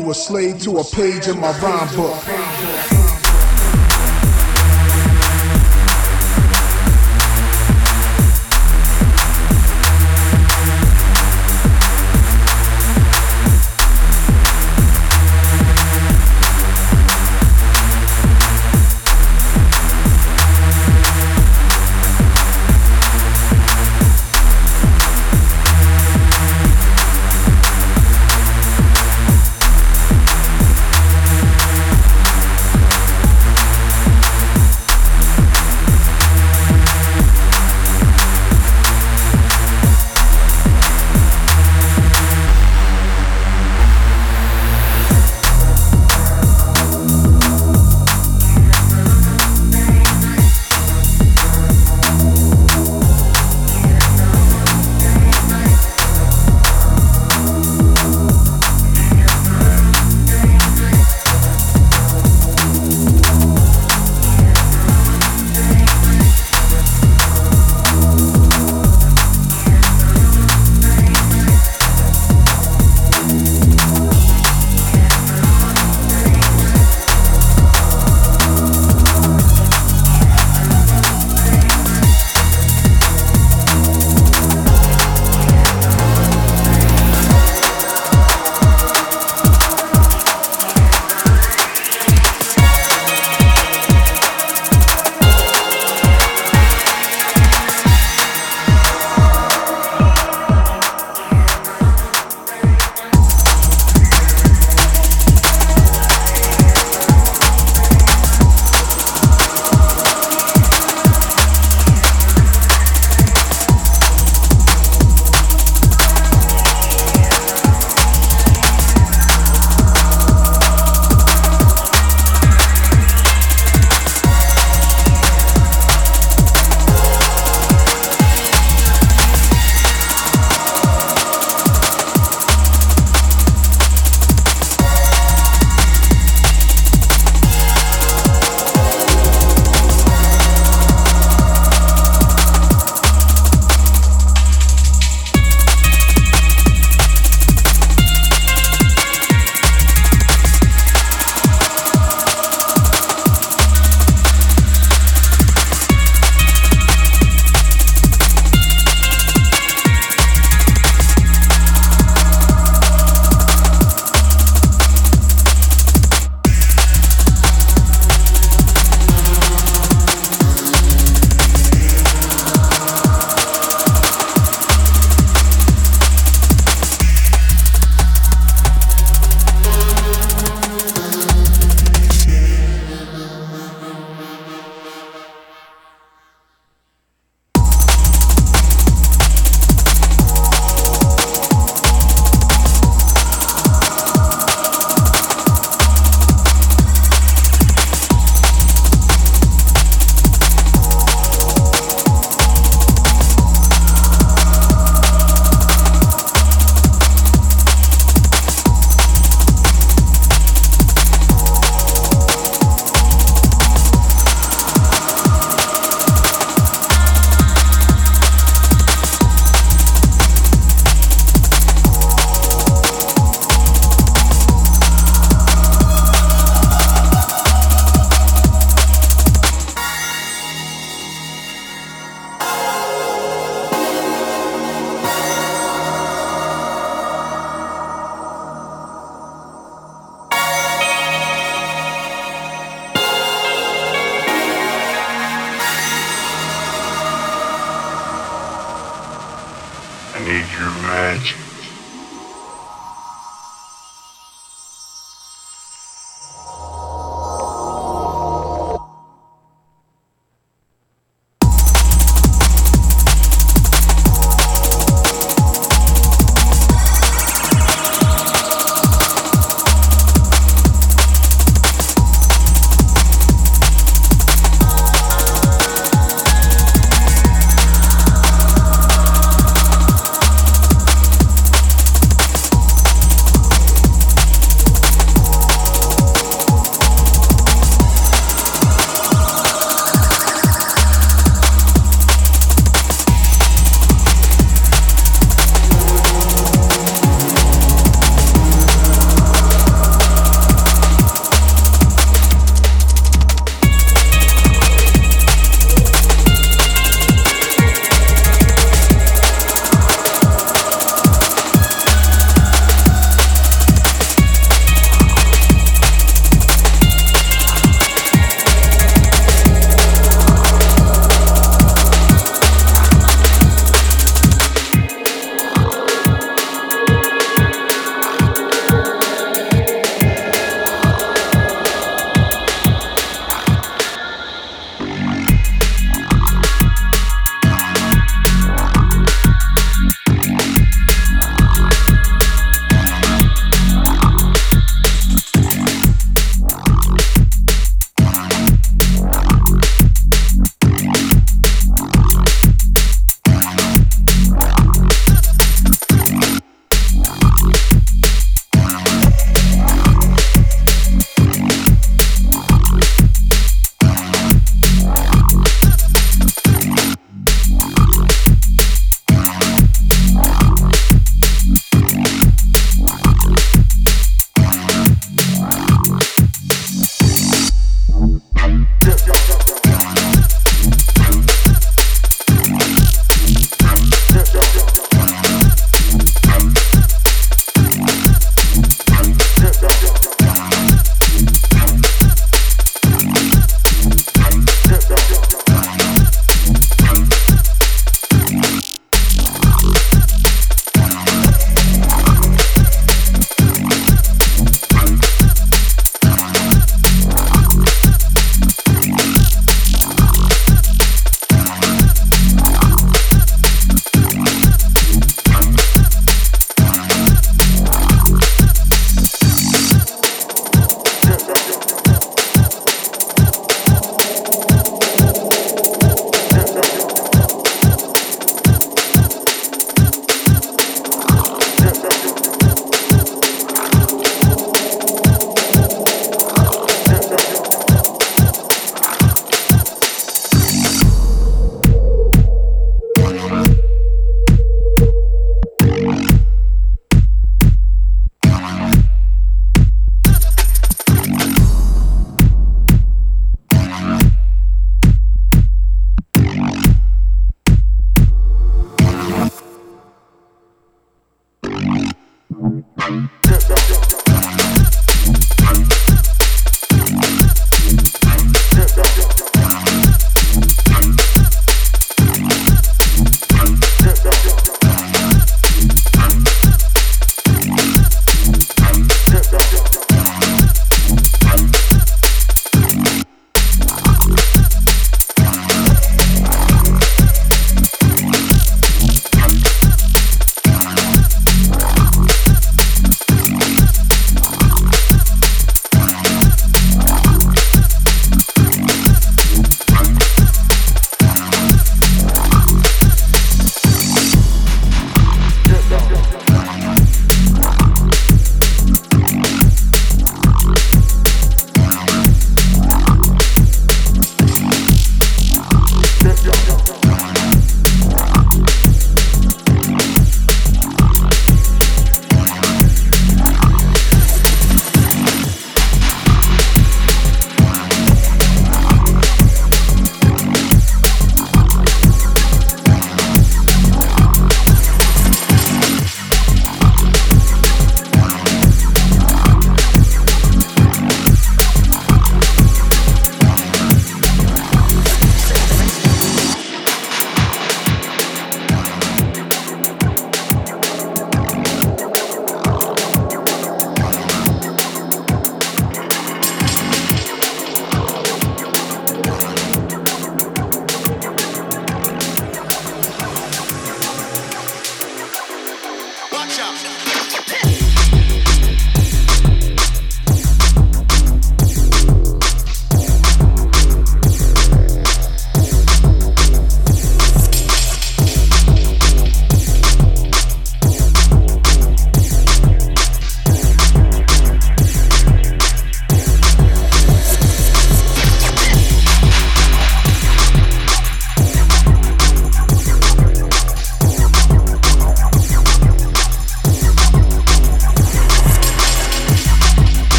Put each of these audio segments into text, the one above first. you a slave to a page in my rhyme book.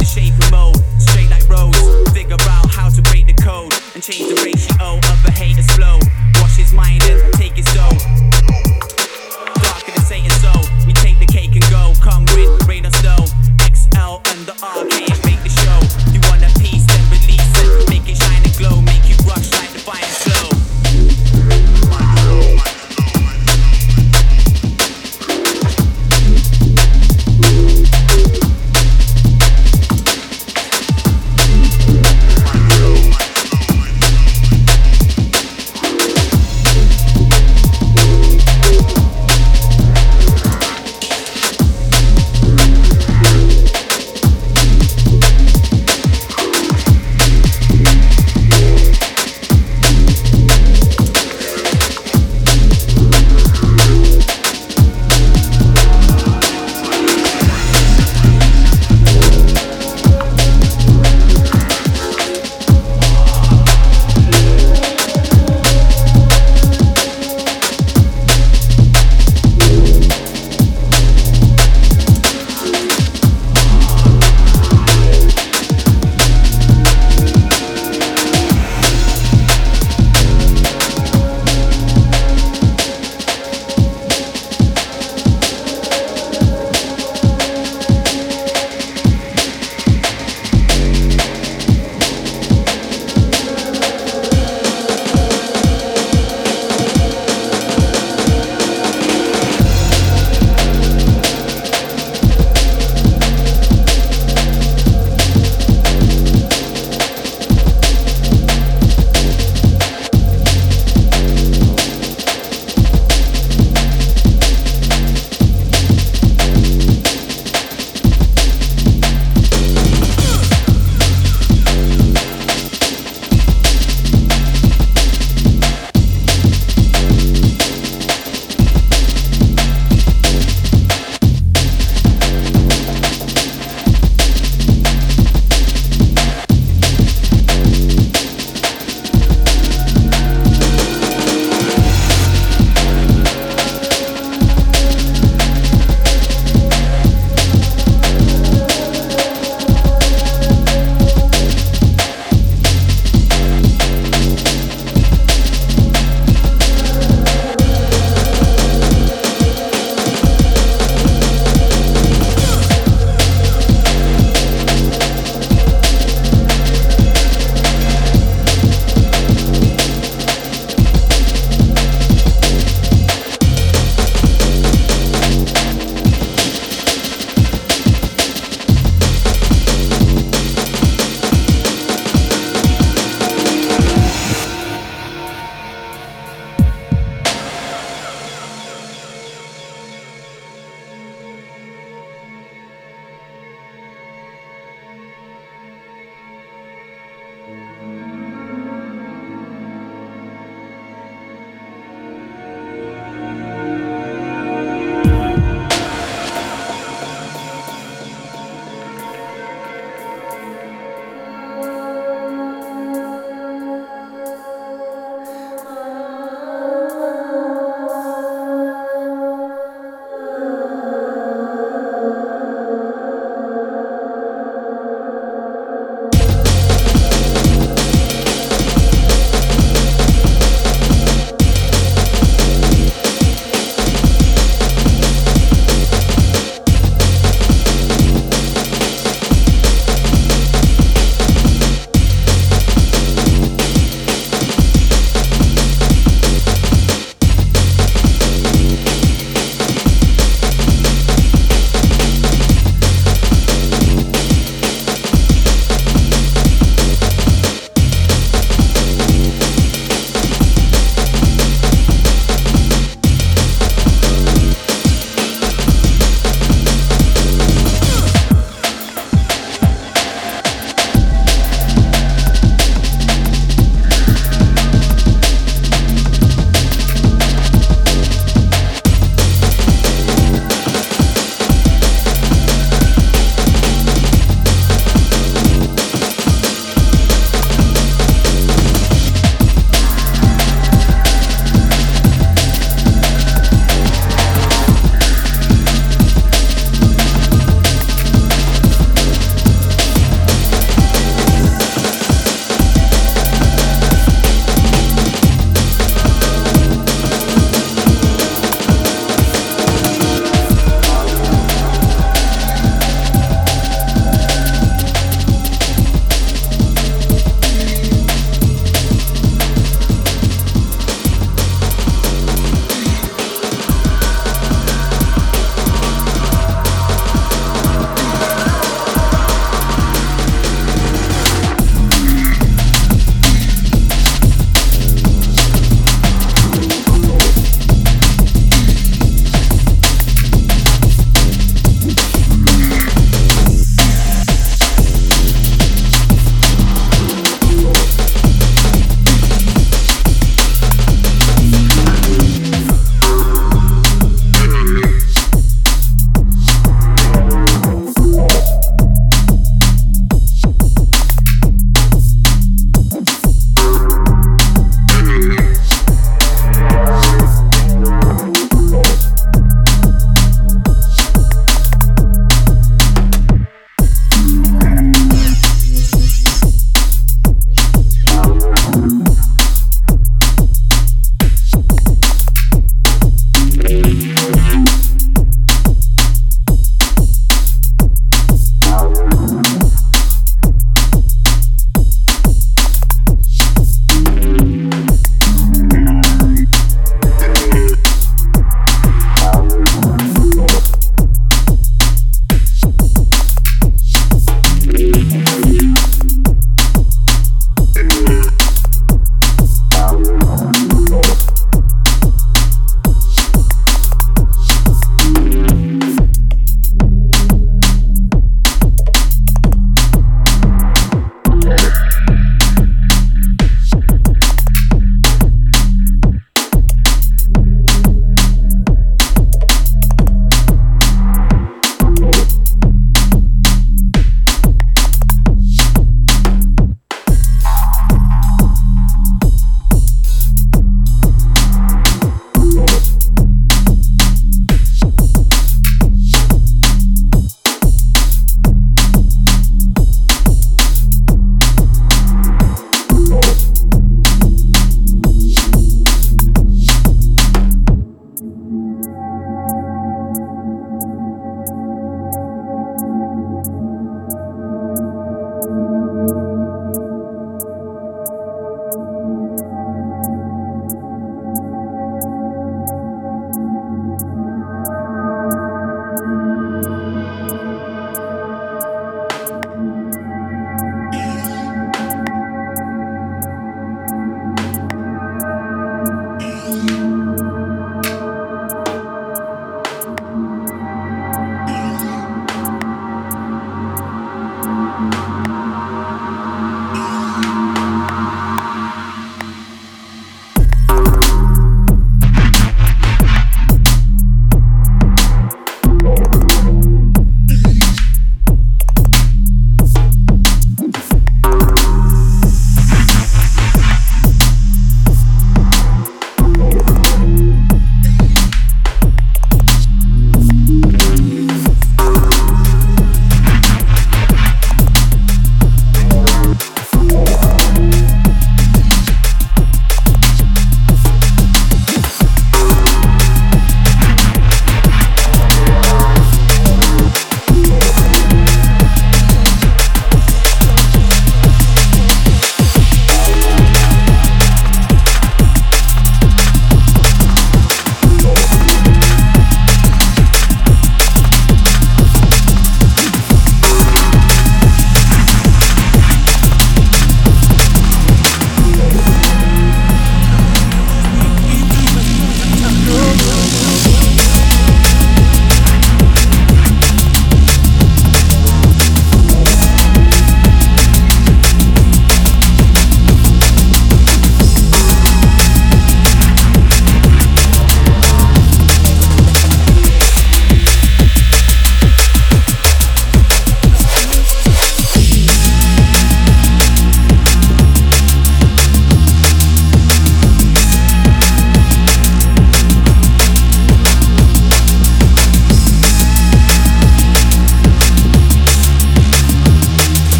Shape and mold.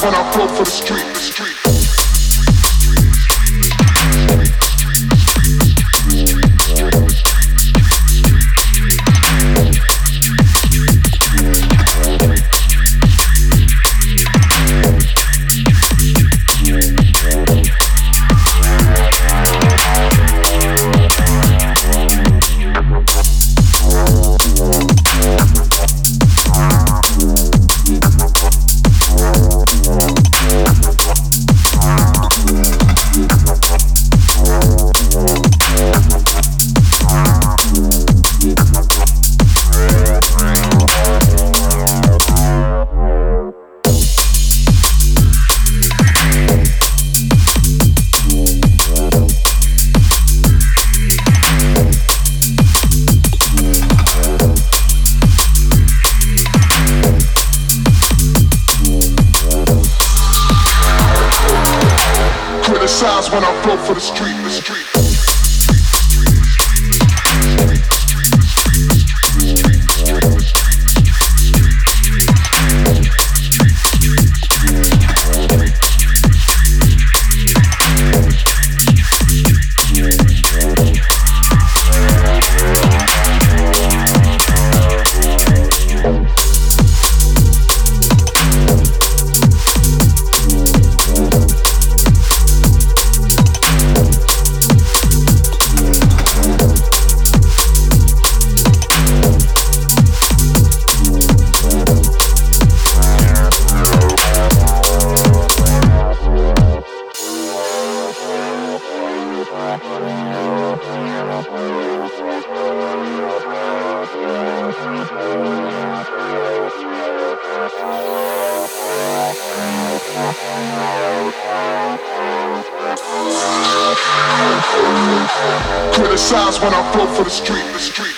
When I flow for the street. eyes when I flow for the street, the street. Criticize when I flow for the street, the street.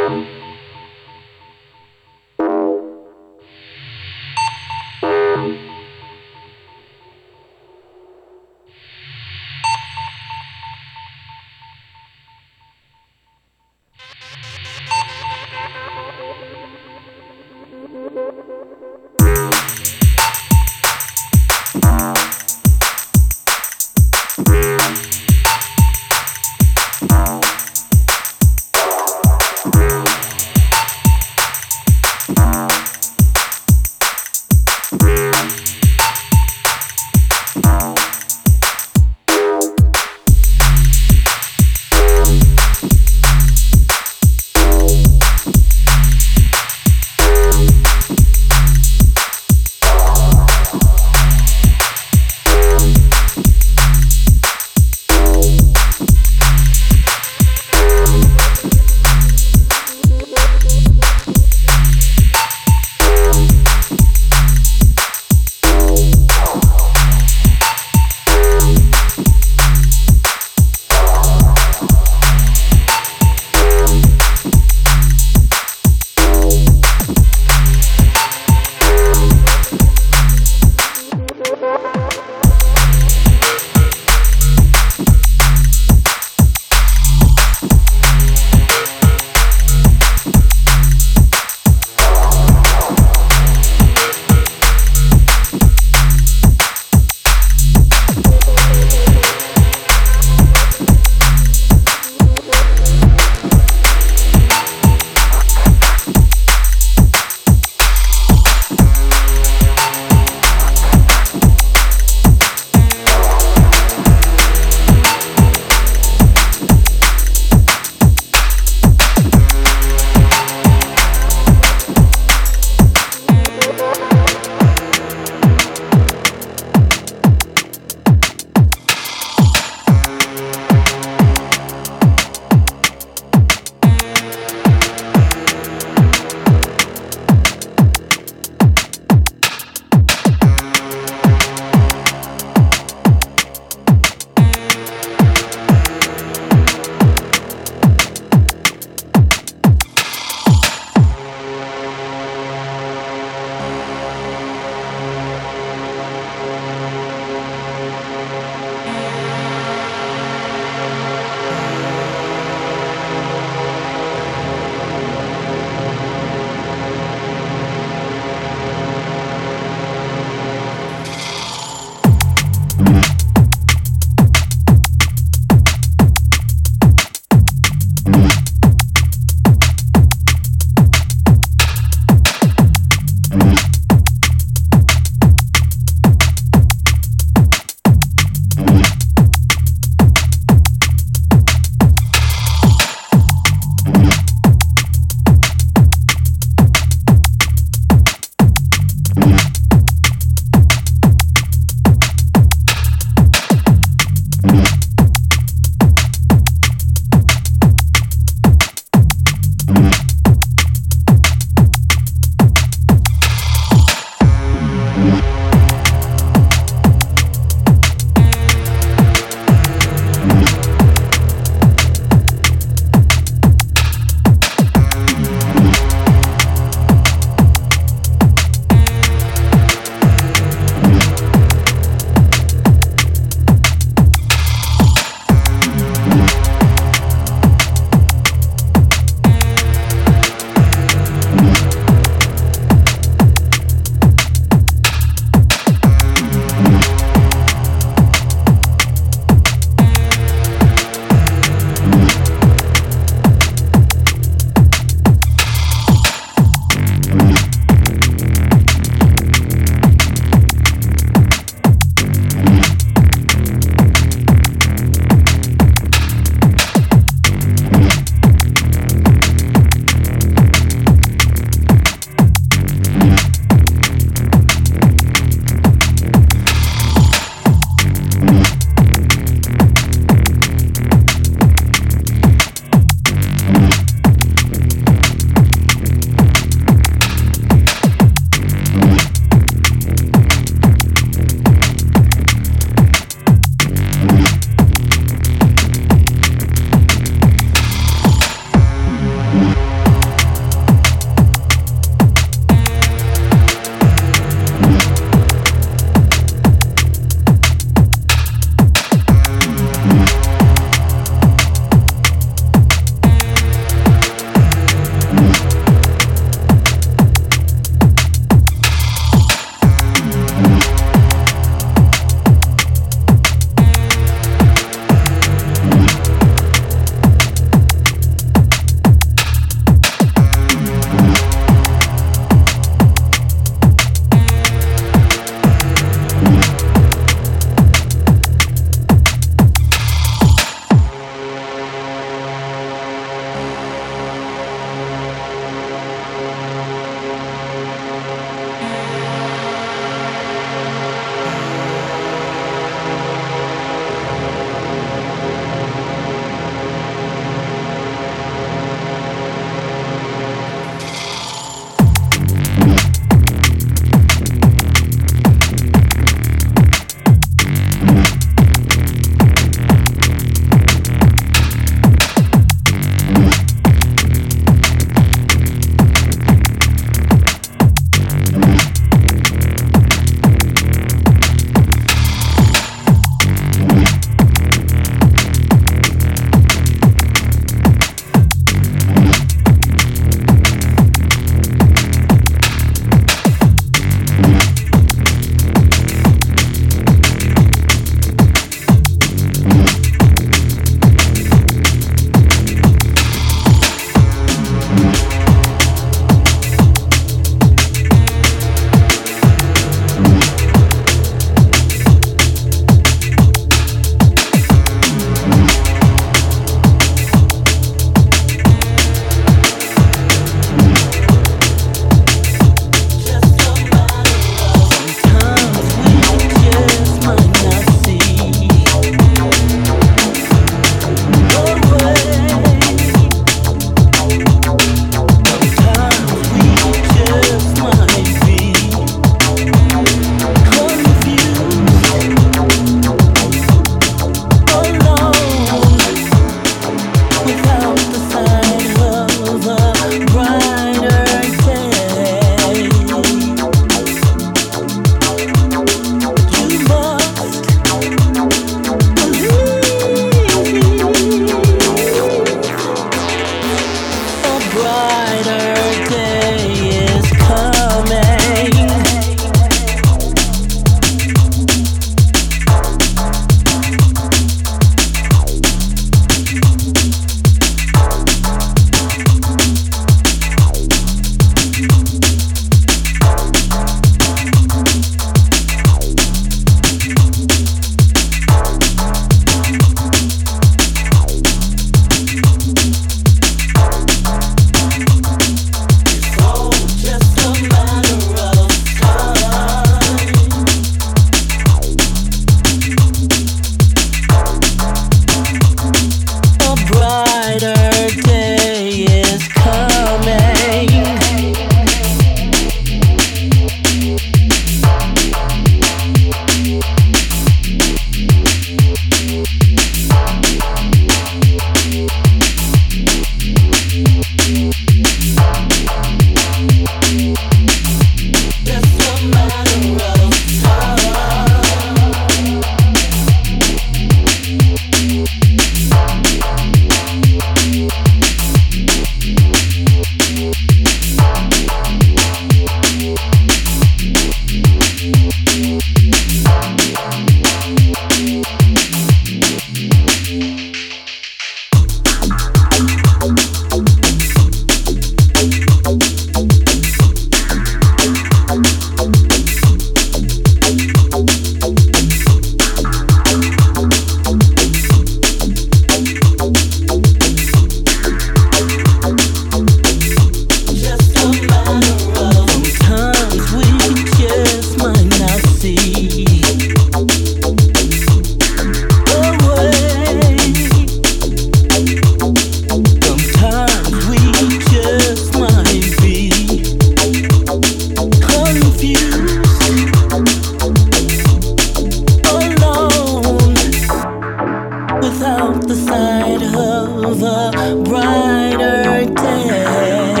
of a brighter day.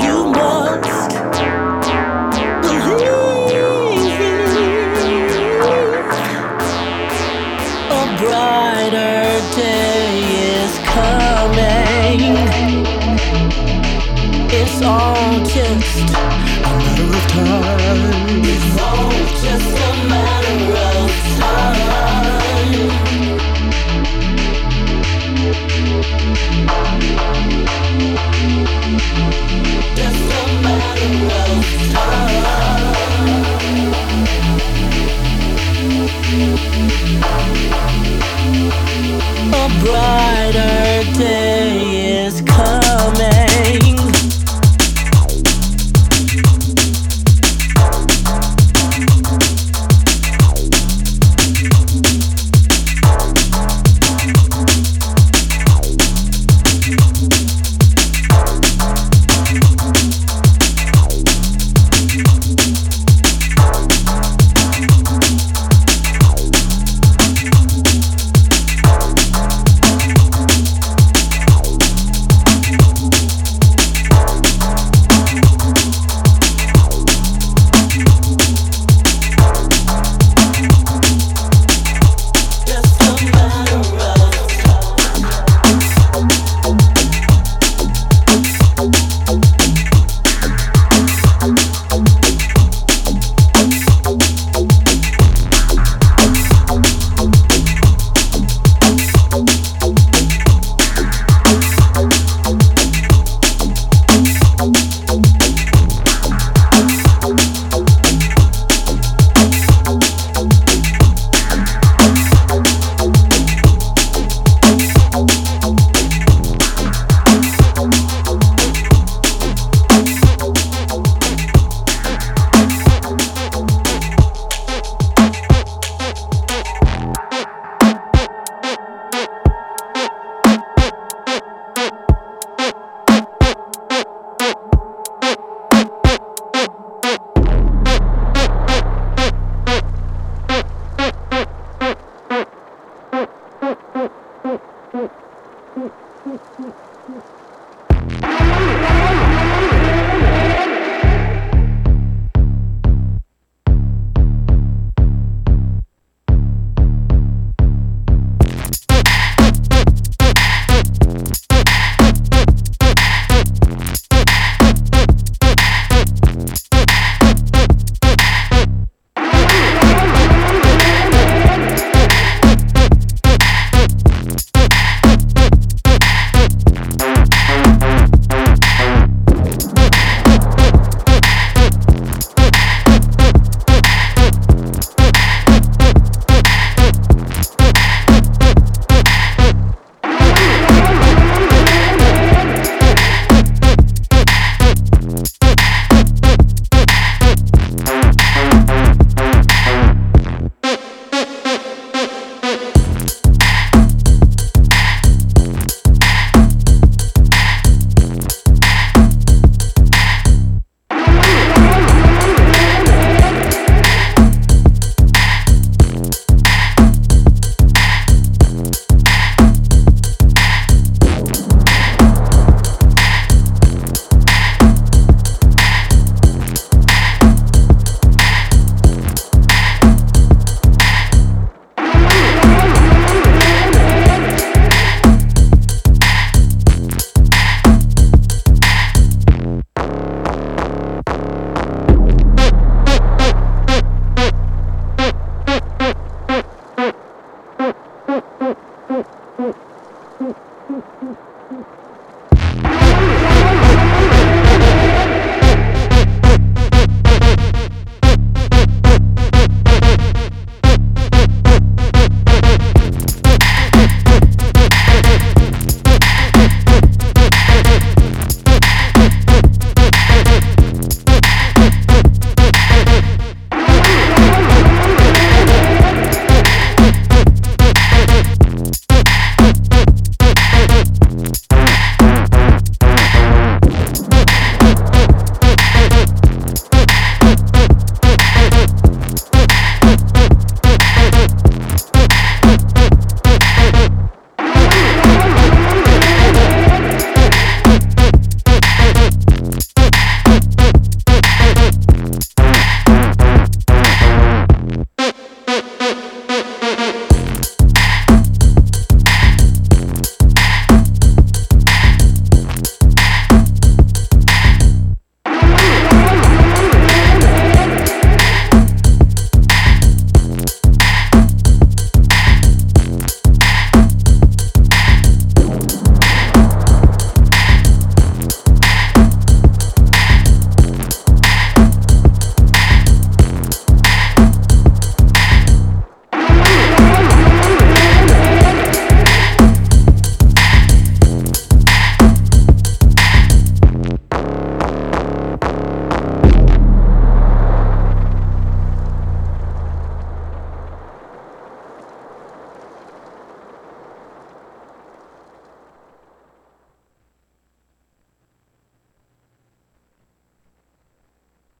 You must believe a brighter day is coming. It's all just a matter of time. It's all just a matter of time. Just a matter of time. A brighter day is coming.